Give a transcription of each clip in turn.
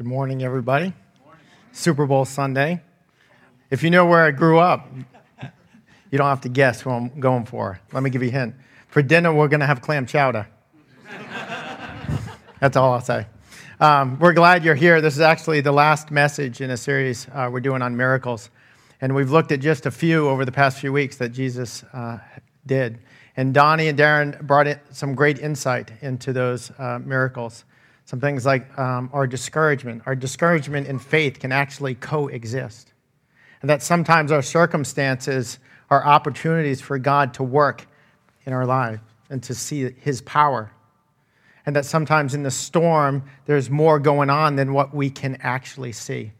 Good morning, everybody. Good morning. Super Bowl Sunday. If you know where I grew up, you don't have to guess who I'm going for. Let me give you a hint. For dinner, we're going to have clam chowder. That's all I'll say. We're glad you're here. This is actually the last message in a series we're doing on miracles. And we've looked at just a few over the past few weeks that Jesus did. And Donnie and Darren brought in some great insight into those miracles. Some things like our discouragement. Our discouragement and faith can actually coexist. And that sometimes our circumstances are opportunities for God to work in our lives and to see his power. And that sometimes in the storm, there's more going on than what we can actually see.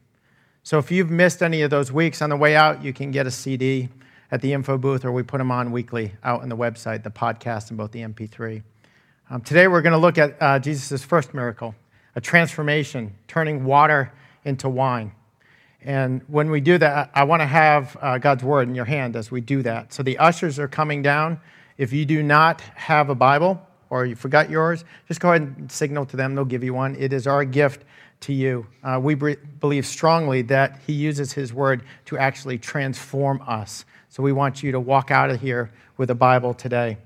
So if you've missed any of those weeks, on the way out, you can get a CD at the info booth, or we put them on weekly out on the website, the podcast, and both the MP3. Today, we're going to look at Jesus' first miracle, a transformation, turning water into wine. And when we do that, I want to have God's word in your hand as we do that. So the ushers are coming down. If you do not have a Bible or you forgot yours, just go ahead and signal to them. They'll give you one. It is our gift to you. We believe strongly that he uses his word to actually transform us. So we want you to walk out of here with a Bible today.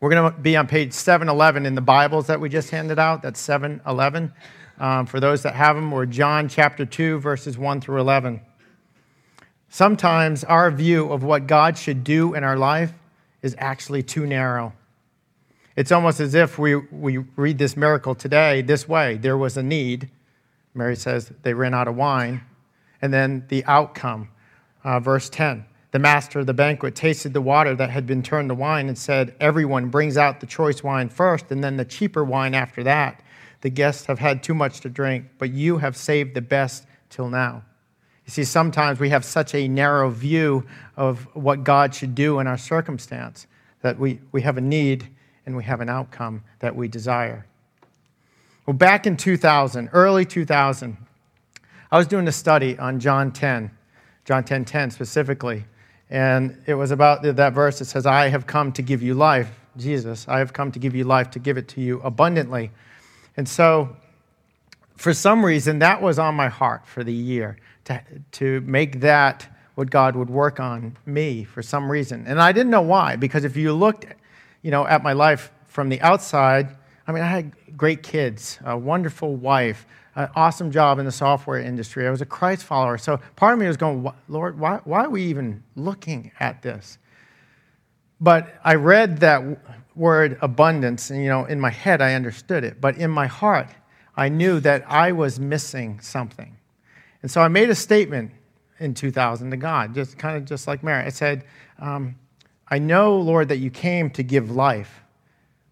We're going to be on page 711 in the Bibles that we just handed out. That's 711. For those that have them, we're John chapter 2, verses 1 through 11. Sometimes our view of what God should do in our life is actually too narrow. It's almost as if we read this miracle today this way. There was a need. Mary says they ran out of wine. And then the outcome, verse 10. The master of the banquet tasted the water that had been turned to wine and said, "Everyone brings out the choice wine first and then the cheaper wine after that. The guests have had too much to drink, but you have saved the best till now." You see, sometimes we have such a narrow view of what God should do in our circumstance that we have a need and we have an outcome that we desire. Well, back in 2000, early 2000, I was doing a study on John 10:10 specifically, and it was about that verse that says, "I have come to give you life, Jesus. I have come to give you life, to give it to you abundantly." And so, for some reason, that was on my heart for the year, to make that what God would work on me for some reason. And I didn't know why, because if you looked, at my life from the outside, I had great kids, a wonderful wife, an awesome job in the software industry. I was a Christ follower. So part of me was going, "Lord, why are we even looking at this?" But I read that word abundance, and in my head I understood it, but in my heart I knew that I was missing something. And so I made a statement in 2000 to God, just like Mary. I said, "I know, Lord, that you came to give life,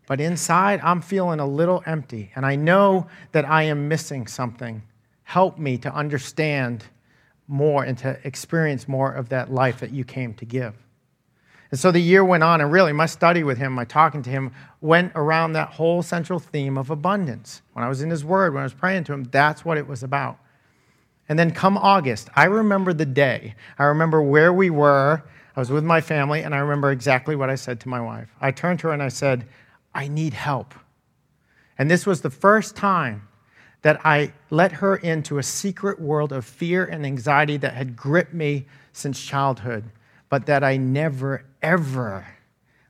but inside I'm feeling a little empty, and I know that I am missing something. Help me to understand more and to experience more of that life that you came to give." And so the year went on, and really my study with him, my talking to him, went around that whole central theme of abundance. When I was in his word, when I was praying to him, that's what it was about. And then come August, I remember the day. I remember where we were. I was with my family, and I remember exactly what I said to my wife. I turned to her and I said, "I need help." And this was the first time that I let her into a secret world of fear and anxiety that had gripped me since childhood, but that I never, ever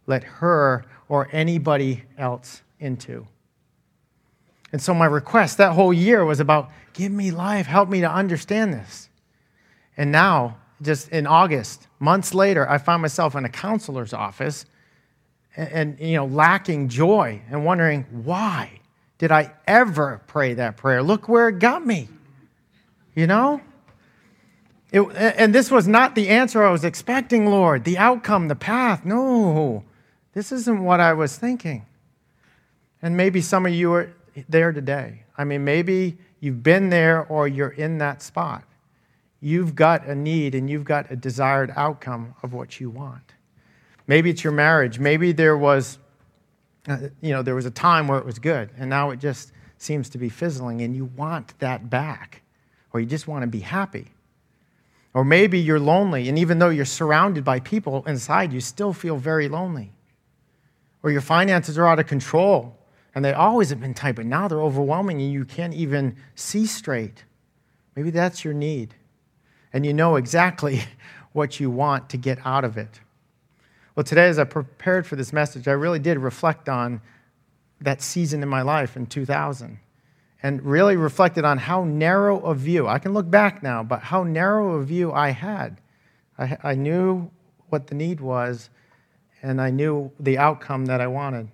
let her or anybody else into. And so my request that whole year was about, give me life, help me to understand this. And now, just in August, months later, I found myself in a counselor's office and lacking joy and wondering, why did I ever pray that prayer? Look where it got me, and this was not the answer I was expecting, Lord, the outcome, the path. No, this isn't what I was thinking. And maybe some of you are there today. Maybe you've been there or you're in that spot. You've got a need and you've got a desired outcome of what you want. Maybe it's your marriage. Maybe there was, a time where it was good and now it just seems to be fizzling and you want that back, or you just want to be happy. Or maybe you're lonely, and even though you're surrounded by people inside, you still feel very lonely. Or your finances are out of control, And they always have been tight, but now they're overwhelming and you can't even see straight. Maybe that's your need. And you know exactly what you want to get out of it. Well, today as I prepared for this message, I really did reflect on that season in my life in 2000 and really reflected on how narrow a view, I can look back now, but how narrow a view I had. I knew what the need was and I knew the outcome that I wanted.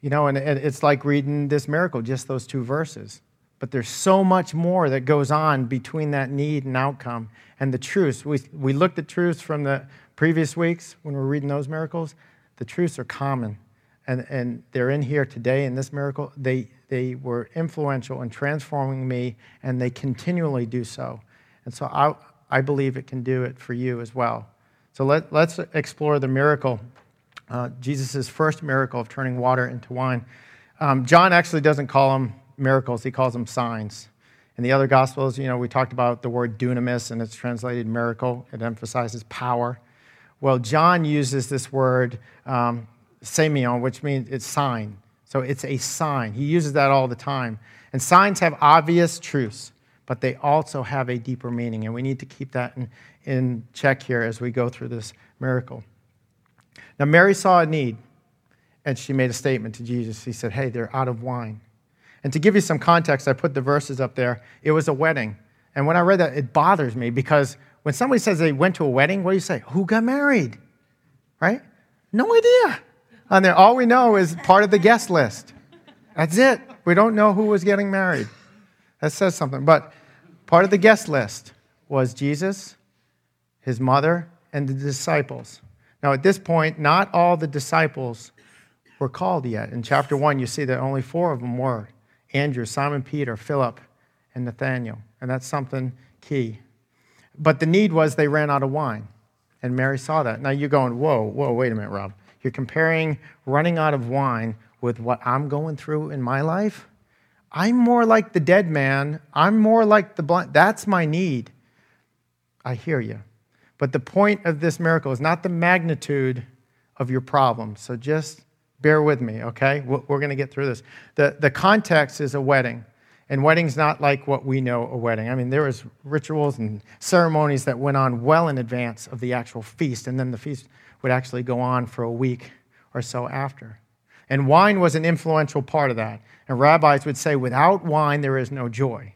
You know, and it's like reading this miracle, just those two verses. But there's so much more that goes on between that need and outcome and the truths. We looked at truths from the previous weeks when we were reading those miracles. The truths are common, and they're in here today in this miracle. They were influential in transforming me, and they continually do so. And so I believe it can do it for you as well. So let's explore the miracle, Jesus' first miracle of turning water into wine. John actually doesn't call them miracles, he calls them signs. In the other Gospels, you know, we talked about the word dunamis, and it's translated miracle. It emphasizes power. Well, John uses this word, semeion, which means it's sign. So it's a sign. He uses that all the time. And signs have obvious truths, but they also have a deeper meaning, and we need to keep that in check here as we go through this miracle. Now, Mary saw a need, and she made a statement to Jesus. She said, hey, they're out of wine. And to give you some context, I put the verses up there. It was a wedding. And when I read that, it bothers me because when somebody says they went to a wedding, what do you say? Who got married? Right? No idea. On there, all we know is part of the guest list. That's it. We don't know who was getting married. That says something. But part of the guest list was Jesus, his mother, and the disciples. Now, at this point, not all the disciples were called yet. In chapter 1, you see that only 4 of them were. Andrew, Simon Peter, Philip, and Nathanael. And that's something key. But the need was they ran out of wine. And Mary saw that. Now you're going, whoa, wait a minute, Rob. You're comparing running out of wine with what I'm going through in my life? I'm more like the dead man. I'm more like the blind. That's my need. I hear you. But the point of this miracle is not the magnitude of your problem. So just bear with me, okay? We're going to get through this. The context is a wedding, and wedding's not like what we know a wedding. I mean, there was rituals and ceremonies that went on well in advance of the actual feast, and then the feast would actually go on for a week or so after. And wine was an influential part of that. And rabbis would say, without wine, there is no joy.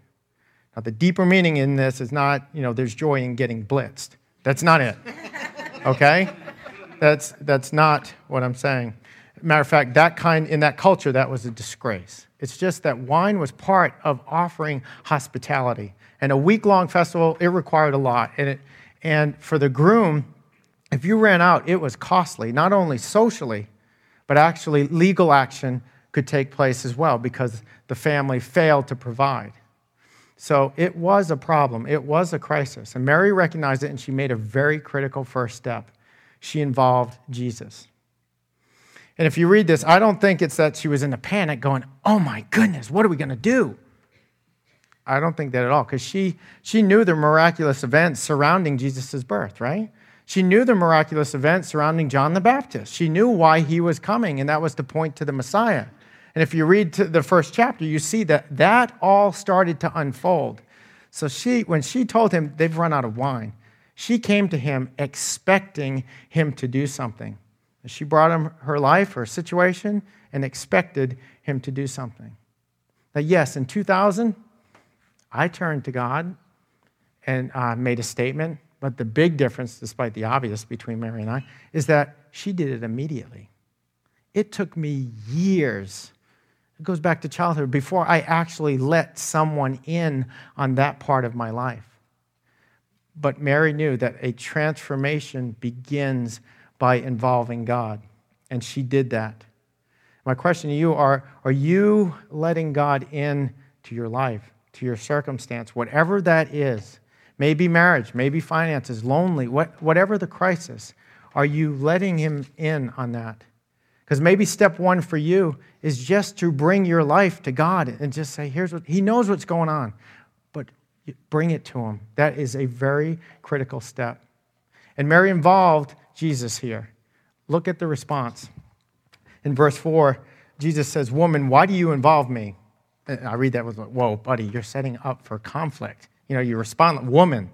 Now, the deeper meaning in this is not, you know, there's joy in getting blitzed. That's not it, okay? That's not what I'm saying. Matter of fact, in that culture, that was a disgrace. It's just that wine was part of offering hospitality. And a week-long festival, it required a lot. And for the groom, if you ran out, it was costly, not only socially, but actually legal action could take place as well because the family failed to provide. So it was a problem. It was a crisis. And Mary recognized it, and she made a very critical first step. She involved Jesus. And if you read this, I don't think it's that she was in a panic going, oh my goodness, what are we going to do? I don't think that at all, because she knew the miraculous events surrounding Jesus' birth, right? She knew the miraculous events surrounding John the Baptist. She knew why he was coming, and that was to point to the Messiah. And if you read to the first chapter, you see that all started to unfold. So when she told him they've run out of wine, she came to him expecting him to do something. She brought him her life, her situation, and expected him to do something. Now, yes, in 2000, I turned to God and made a statement, but the big difference, despite the obvious between Mary and I, is that she did it immediately. It took me years. It goes back to childhood, before I actually let someone in on that part of my life. But Mary knew that a transformation begins by involving God, and she did that. My question to you are you letting God in to your life, to your circumstance, whatever that is? Maybe marriage, maybe finances, lonely, whatever the crisis, are you letting him in on that? Because maybe step one for you is just to bring your life to God and just say, here's what, he knows what's going on, but bring it to him. That is a very critical step. And Mary involved Jesus here. Look at the response. In verse 4, Jesus says, "Woman, why do you involve me?" And I read that was like, whoa, buddy, you're setting up for conflict. You know, you respond like, "Woman."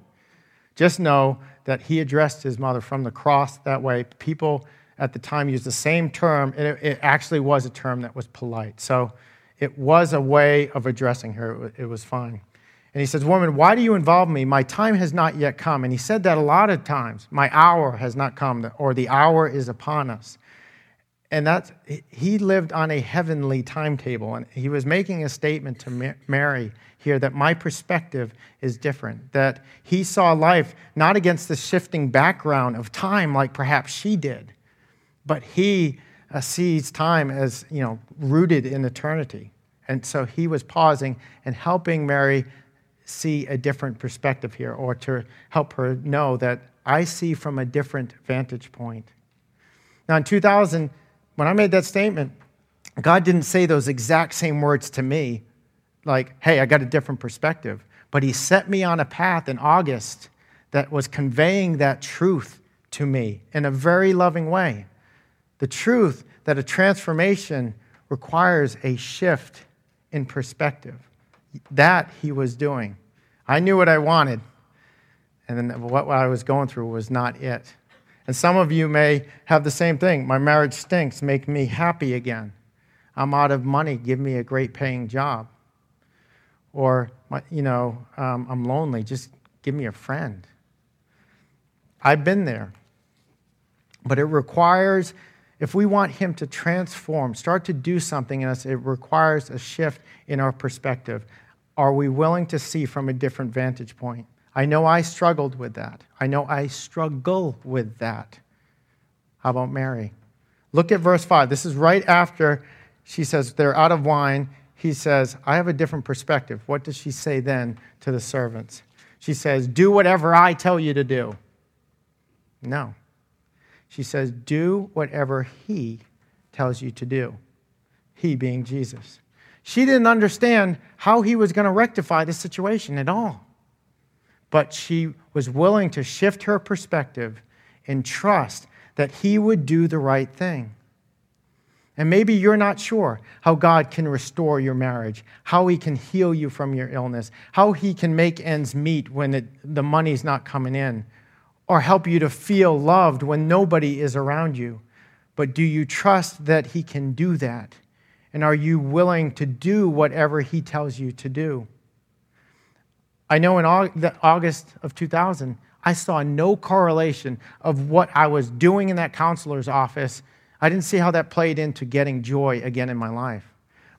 Just know that he addressed his mother from the cross that way. People at the time used the same term, and it actually was a term that was polite. So it was a way of addressing her. It was fine. And he says, "Woman, why do you involve me? My time has not yet come." And he said that a lot of times. My hour has not come, or the hour is upon us. And he lived on a heavenly timetable. And he was making a statement to Mary here that my perspective is different, that he saw life not against the shifting background of time like perhaps she did, but he sees time as, you know, rooted in eternity. And so he was pausing and helping Mary see a different perspective here, or to help her know that I see from a different vantage point. Now, in 2000, when I made that statement, God didn't say those exact same words to me, like, "Hey, I got a different perspective." But he set me on a path in August that was conveying that truth to me in a very loving way. The truth that a transformation requires a shift in perspective. That he was doing. I knew what I wanted, and then what I was going through was not it. And some of you may have the same thing. My marriage stinks. Make me happy again. I'm out of money. Give me a great paying job. Or, I'm lonely. Just give me a friend. I've been there. But it requires... if we want him to transform, start to do something in us, it requires a shift in our perspective. Are we willing to see from a different vantage point? I know I struggled with that. I know I struggle with that. How about Mary? Look at verse 5. This is right after she says they're out of wine. He says, "I have a different perspective." What does she say then to the servants? She says, "Do whatever I tell you to do." No. She says, "Do whatever he tells you to do," he being Jesus. She didn't understand how he was going to rectify the situation at all. But she was willing to shift her perspective and trust that he would do the right thing. And maybe you're not sure how God can restore your marriage, how he can heal you from your illness, how he can make ends meet when the money's not coming in, or help you to feel loved when nobody is around you. But do you trust that he can do that? And are you willing to do whatever he tells you to do? I know in August of 2000, I saw no correlation of what I was doing in that counselor's office. I didn't see how that played into getting joy again in my life.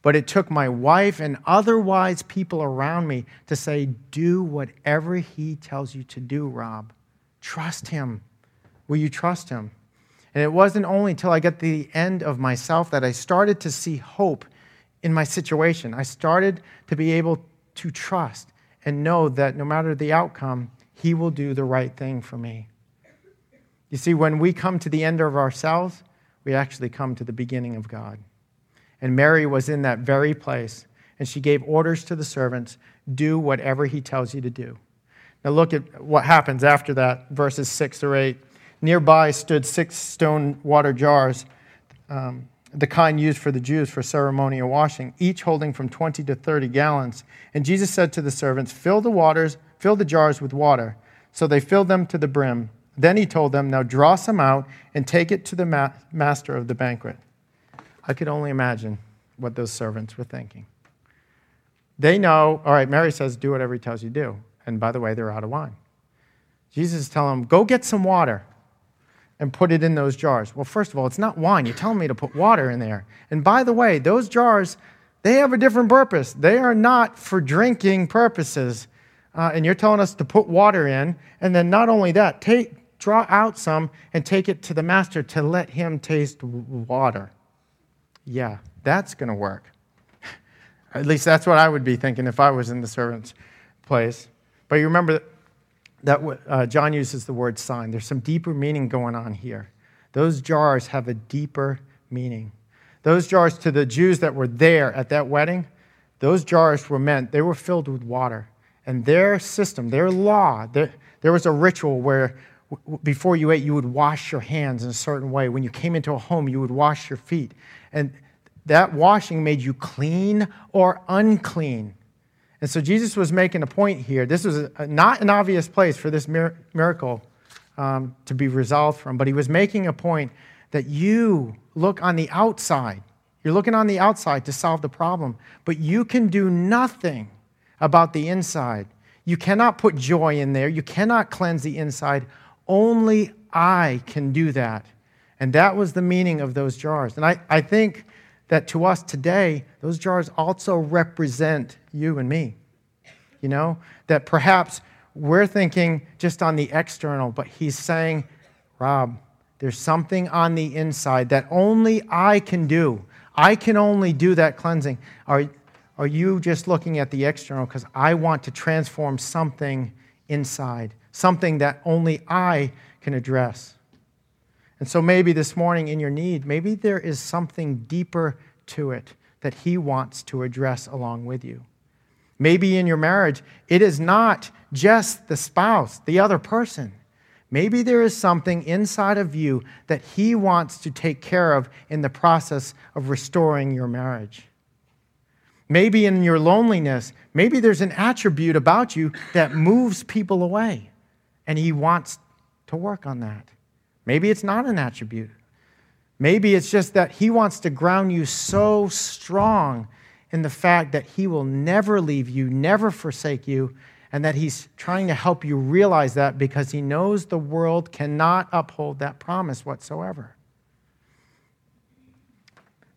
But it took my wife and otherwise people around me to say, "Do whatever he tells you to do, Rob. Trust him. Will you trust him?" And it wasn't only until I got to the end of myself that I started to see hope in my situation. I started to be able to trust and know that no matter the outcome, he will do the right thing for me. You see, when we come to the end of ourselves, we actually come to the beginning of God. And Mary was in that very place, and she gave orders to the servants, "Do whatever he tells you to do." Now look at what happens after that, verses 6 through 8. "Nearby stood 6 stone water jars, the kind used for the Jews for ceremonial washing, each holding from 20 to 30 gallons. And Jesus said to the servants, 'Fill the jars with water.' So they filled them to the brim. Then he told them, 'Now draw some out and take it to the master of the banquet.'" I could only imagine what those servants were thinking. They know, all right, Mary says, "Do whatever he tells you to do." And by the way, they're out of wine. Jesus is telling them, "Go get some water and put it in those jars." Well, first of all, it's not wine. You're telling me to put water in there. And by the way, those jars, they have a different purpose. They are not for drinking purposes. And you're telling us to put water in. And then not only that, draw out some and take it to the master to let him taste water. Yeah, that's going to work. At least that's what I would be thinking if I was in the servant's place. But you remember that John uses the word sign. There's some deeper meaning going on here. Those jars have a deeper meaning. Those jars, to the Jews that were there at that wedding, those jars were meant, they were filled with water. And their system, their law, there was a ritual where before you ate, you would wash your hands in a certain way. When you came into a home, you would wash your feet. And That washing made you clean or unclean. And so Jesus was making a point here. This was not an obvious place for this miracle to be resolved from, but he was making a point that you look on the outside. You're looking on the outside to solve the problem, but you can do nothing about the inside. You cannot put joy in there. You cannot cleanse the inside. Only I can do that. And that was the meaning of those jars. And I think that to us today, those jars also represent you and me. You know, that perhaps we're thinking just on the external, but he's saying, Rob, there's something on the inside that only I can do. I can only do that cleansing. Are you just looking at the external? Because I want to transform something inside, something that only I can address. And so maybe this morning in your need, maybe there is something deeper to it that he wants to address along with you. Maybe in your marriage, it is not just the spouse, the other person. Maybe there is something inside of you that he wants to take care of in the process of restoring your marriage. Maybe in your loneliness, maybe there's an attribute about you that moves people away, and he wants to work on that. Maybe it's not an attribute. Maybe it's just that he wants to ground you so strong in the fact that he will never leave you, never forsake you, and that he's trying to help you realize that because he knows the world cannot uphold that promise whatsoever.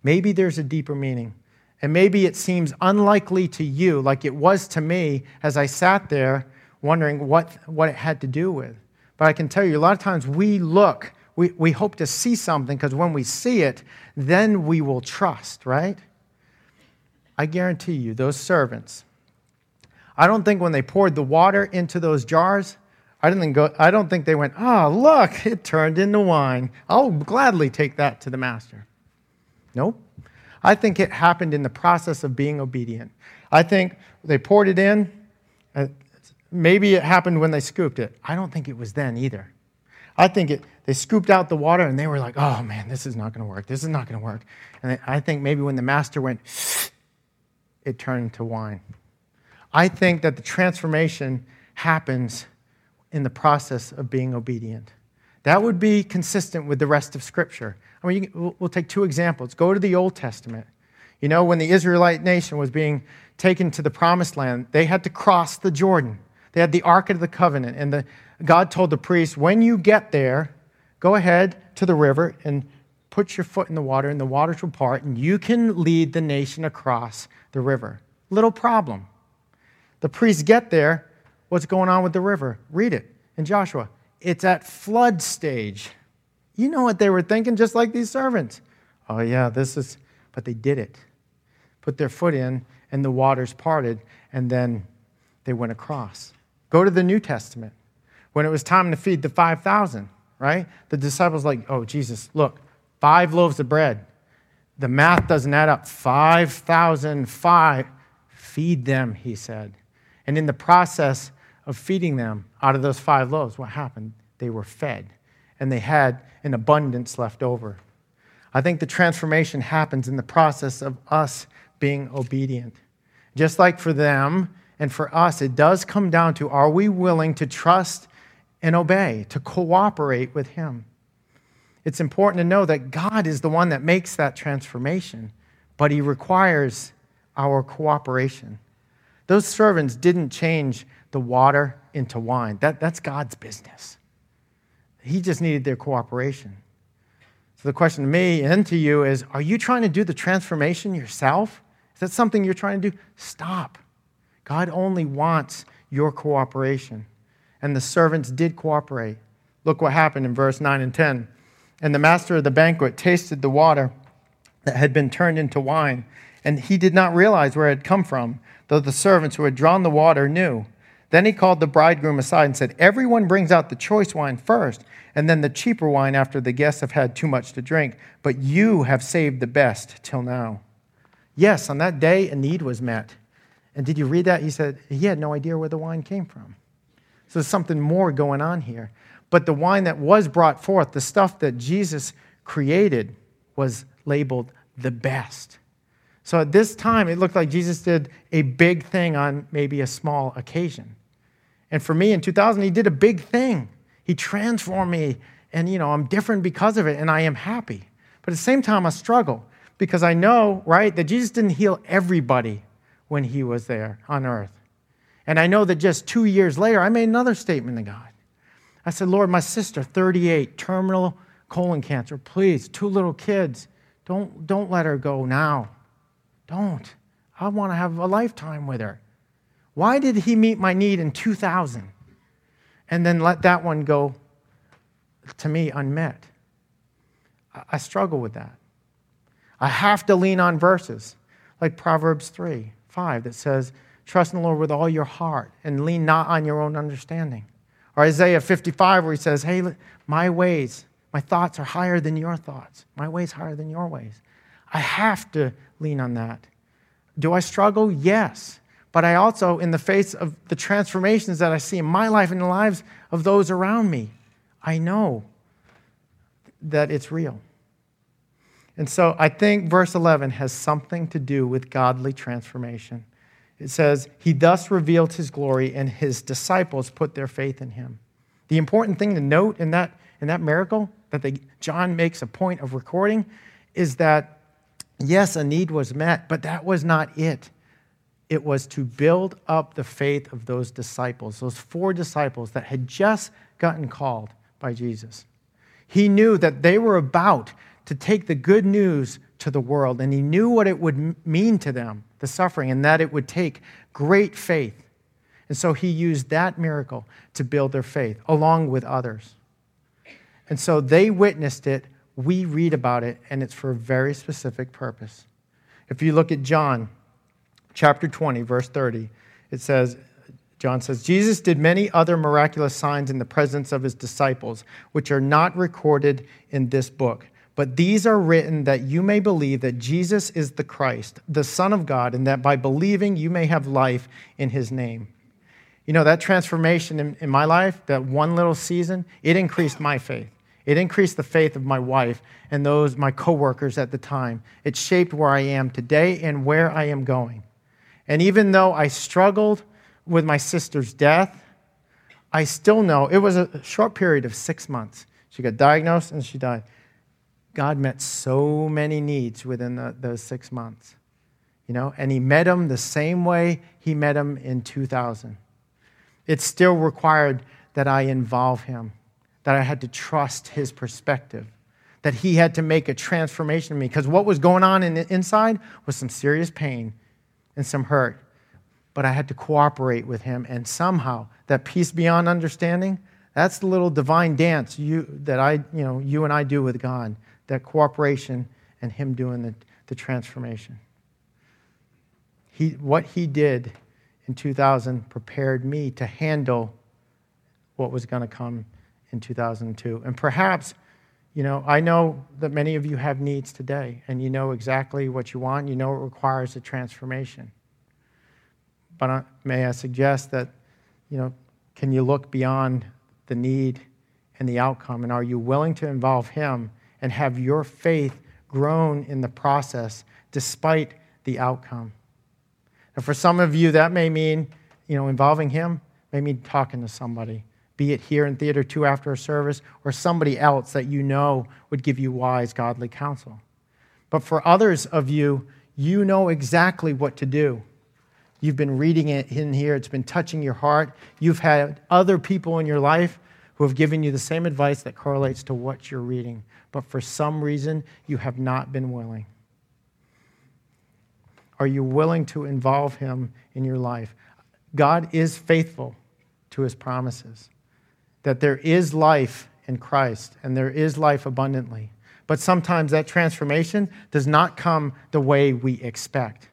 Maybe there's a deeper meaning, and maybe it seems unlikely to you, like it was to me as I sat there wondering what it had to do with. But I can tell you, a lot of times we look, we hope to see something, because when we see it, then we will trust, right? I guarantee you, those servants, I don't think when they poured the water into those jars, I don't think they went, "Ah, look, it turned into wine. I'll gladly take that to the master." Nope. I think it happened in the process of being obedient. I think they poured it in. Maybe it happened when they scooped it. I don't think it was then either. I think they scooped out the water and they were like, "Oh man, this is not going to work. This is not going to work." And I think maybe when the master went, it turned into wine. I think that the transformation happens in the process of being obedient. That would be consistent with the rest of Scripture. I mean, we'll take two examples. Go to the Old Testament. You know, when the Israelite nation was being taken to the Promised Land, they had to cross the Jordan. They had the Ark of the Covenant, and God told the priests, "When you get there, go ahead to the river and put your foot in the water, and the waters will part, and you can lead the nation across the river." Little problem. The priests get there. What's going on with the river? Read it in Joshua. It's at flood stage. You know what they were thinking, just like these servants. Oh yeah, this is, but they did it. Put their foot in, and the waters parted, and then they went across. Go to the New Testament. When it was time to feed the 5,000, right? The disciples like, "Oh, Jesus, look, 5 loaves of bread. The math doesn't add up. 5,005. Feed them," he said. And in the process of feeding them, out of those 5 loaves, what happened? They were fed, and they had an abundance left over. I think the transformation happens in the process of us being obedient. Just like for them, and for us, it does come down to, are we willing to trust and obey, to cooperate with him? It's important to know that God is the one that makes that transformation, but he requires our cooperation. Those servants didn't change the water into wine. That's God's business. He just needed their cooperation. So the question to me and to you is, are you trying to do the transformation yourself? Is that something you're trying to do? Stop. God only wants your cooperation. And the servants did cooperate. Look what happened in verse 9 and 10. "And the master of the banquet tasted the water that had been turned into wine, and he did not realize where it had come from, though the servants who had drawn the water knew. Then he called the bridegroom aside and said, 'Everyone brings out the choice wine first, and then the cheaper wine after the guests have had too much to drink, but you have saved the best till now.'" Yes, on that day a need was met. And did you read that? He said he had no idea where the wine came from. So there's something more going on here. But the wine that was brought forth, the stuff that Jesus created, was labeled the best. So at this time, it looked like Jesus did a big thing on maybe a small occasion. And for me in 2000, he did a big thing. He transformed me, and I'm different because of it, and I am happy. But at the same time, I struggle because I know, right, that Jesus didn't heal everybody when he was there on earth. And I know that just 2 years later, I made another statement to God. I said, Lord, my sister, 38, terminal colon cancer, please, 2 little kids, don't let her go now. Don't. I want to have a lifetime with her. Why did he meet my need in 2000 and then let that one go to me unmet? I struggle with that. I have to lean on verses like Proverbs 3:5 that says, trust in the Lord with all your heart and lean not on your own understanding. Or Isaiah 55 where he says, hey, my thoughts are higher than your thoughts. My ways higher than your ways. I have to lean on that. Do I struggle? Yes. But I also, in the face of the transformations that I see in my life and the lives of those around me, I know that it's real. And so I think verse 11 has something to do with godly transformation. It says, he thus revealed his glory, and his disciples put their faith in him. The important thing to note in that miracle that John makes a point of recording is that, yes, a need was met, but that was not it. It was to build up the faith of those disciples, those 4 disciples that had just gotten called by Jesus. He knew that they were about to take the good news to the world, and he knew what it would mean to them, the suffering, and that it would take great faith. And so he used that miracle to build their faith, along with others. And so they witnessed it, we read about it, and it's for a very specific purpose. If you look at John, chapter 20, verse 30, it says, John says, Jesus did many other miraculous signs in the presence of his disciples, which are not recorded in this book. But these are written that you may believe that Jesus is the Christ, the Son of God, and that by believing you may have life in his name. That transformation in my life, that one little season, it increased my faith. It increased the faith of my wife and my coworkers at the time. It shaped where I am today and where I am going. And even though I struggled with my sister's death, I still know it was a short period of 6 months. She got diagnosed and she died. God met so many needs within those 6 months, and he met them the same way he met them in 2000. It still required that I involve him, that I had to trust his perspective, that he had to make a transformation in me, because what was going on inside was some serious pain and some hurt, but I had to cooperate with him, and somehow that peace beyond understanding, that's the little divine dance you and I do with God. That cooperation and him doing the transformation. What he did in 2000 prepared me to handle what was going to come in 2002. And perhaps, I know that many of you have needs today, and you know exactly what you want. You know it requires a transformation. But may I suggest that, can you look beyond the need and the outcome, and are you willing to involve him and have your faith grown in the process despite the outcome? And for some of you, that may mean, involving him, may mean talking to somebody, be it here in Theater 2 after a service or somebody else that would give you wise, godly counsel. But for others of you, you know exactly what to do. You've been reading it in here. It's been touching your heart. You've had other people in your life who have given you the same advice that correlates to what you're reading, but for some reason, you have not been willing. Are you willing to involve him in your life? God is faithful to his promises, that there is life in Christ, and there is life abundantly, but sometimes that transformation does not come the way we expect.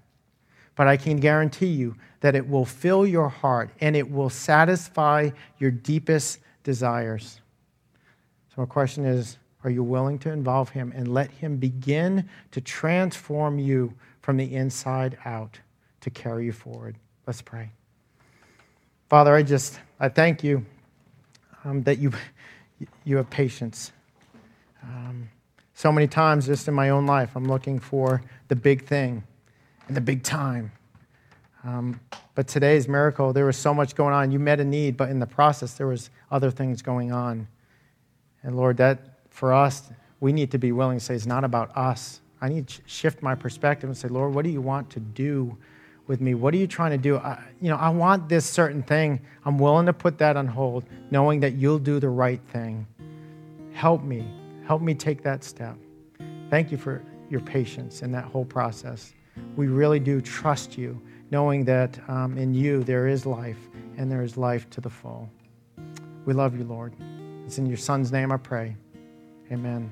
But I can guarantee you that it will fill your heart, and it will satisfy your deepest desires. So our question is, are you willing to involve him and let him begin to transform you from the inside out to carry you forward? Let's pray. Father, I thank you that you have patience. So many times just in my own life, I'm looking for the big thing and the big time. But today's miracle, there was so much going on. You met a need, but in the process, there was other things going on. And Lord, that for us, we need to be willing to say, it's not about us. I need to shift my perspective and say, Lord, what do you want to do with me? What are you trying to do? I want this certain thing. I'm willing to put that on hold, knowing that you'll do the right thing. Help me. Help me take that step. Thank you for your patience in that whole process. We really do trust you, knowing that in you there is life, and there is life to the full. We love you, Lord. It's in your Son's name I pray. Amen.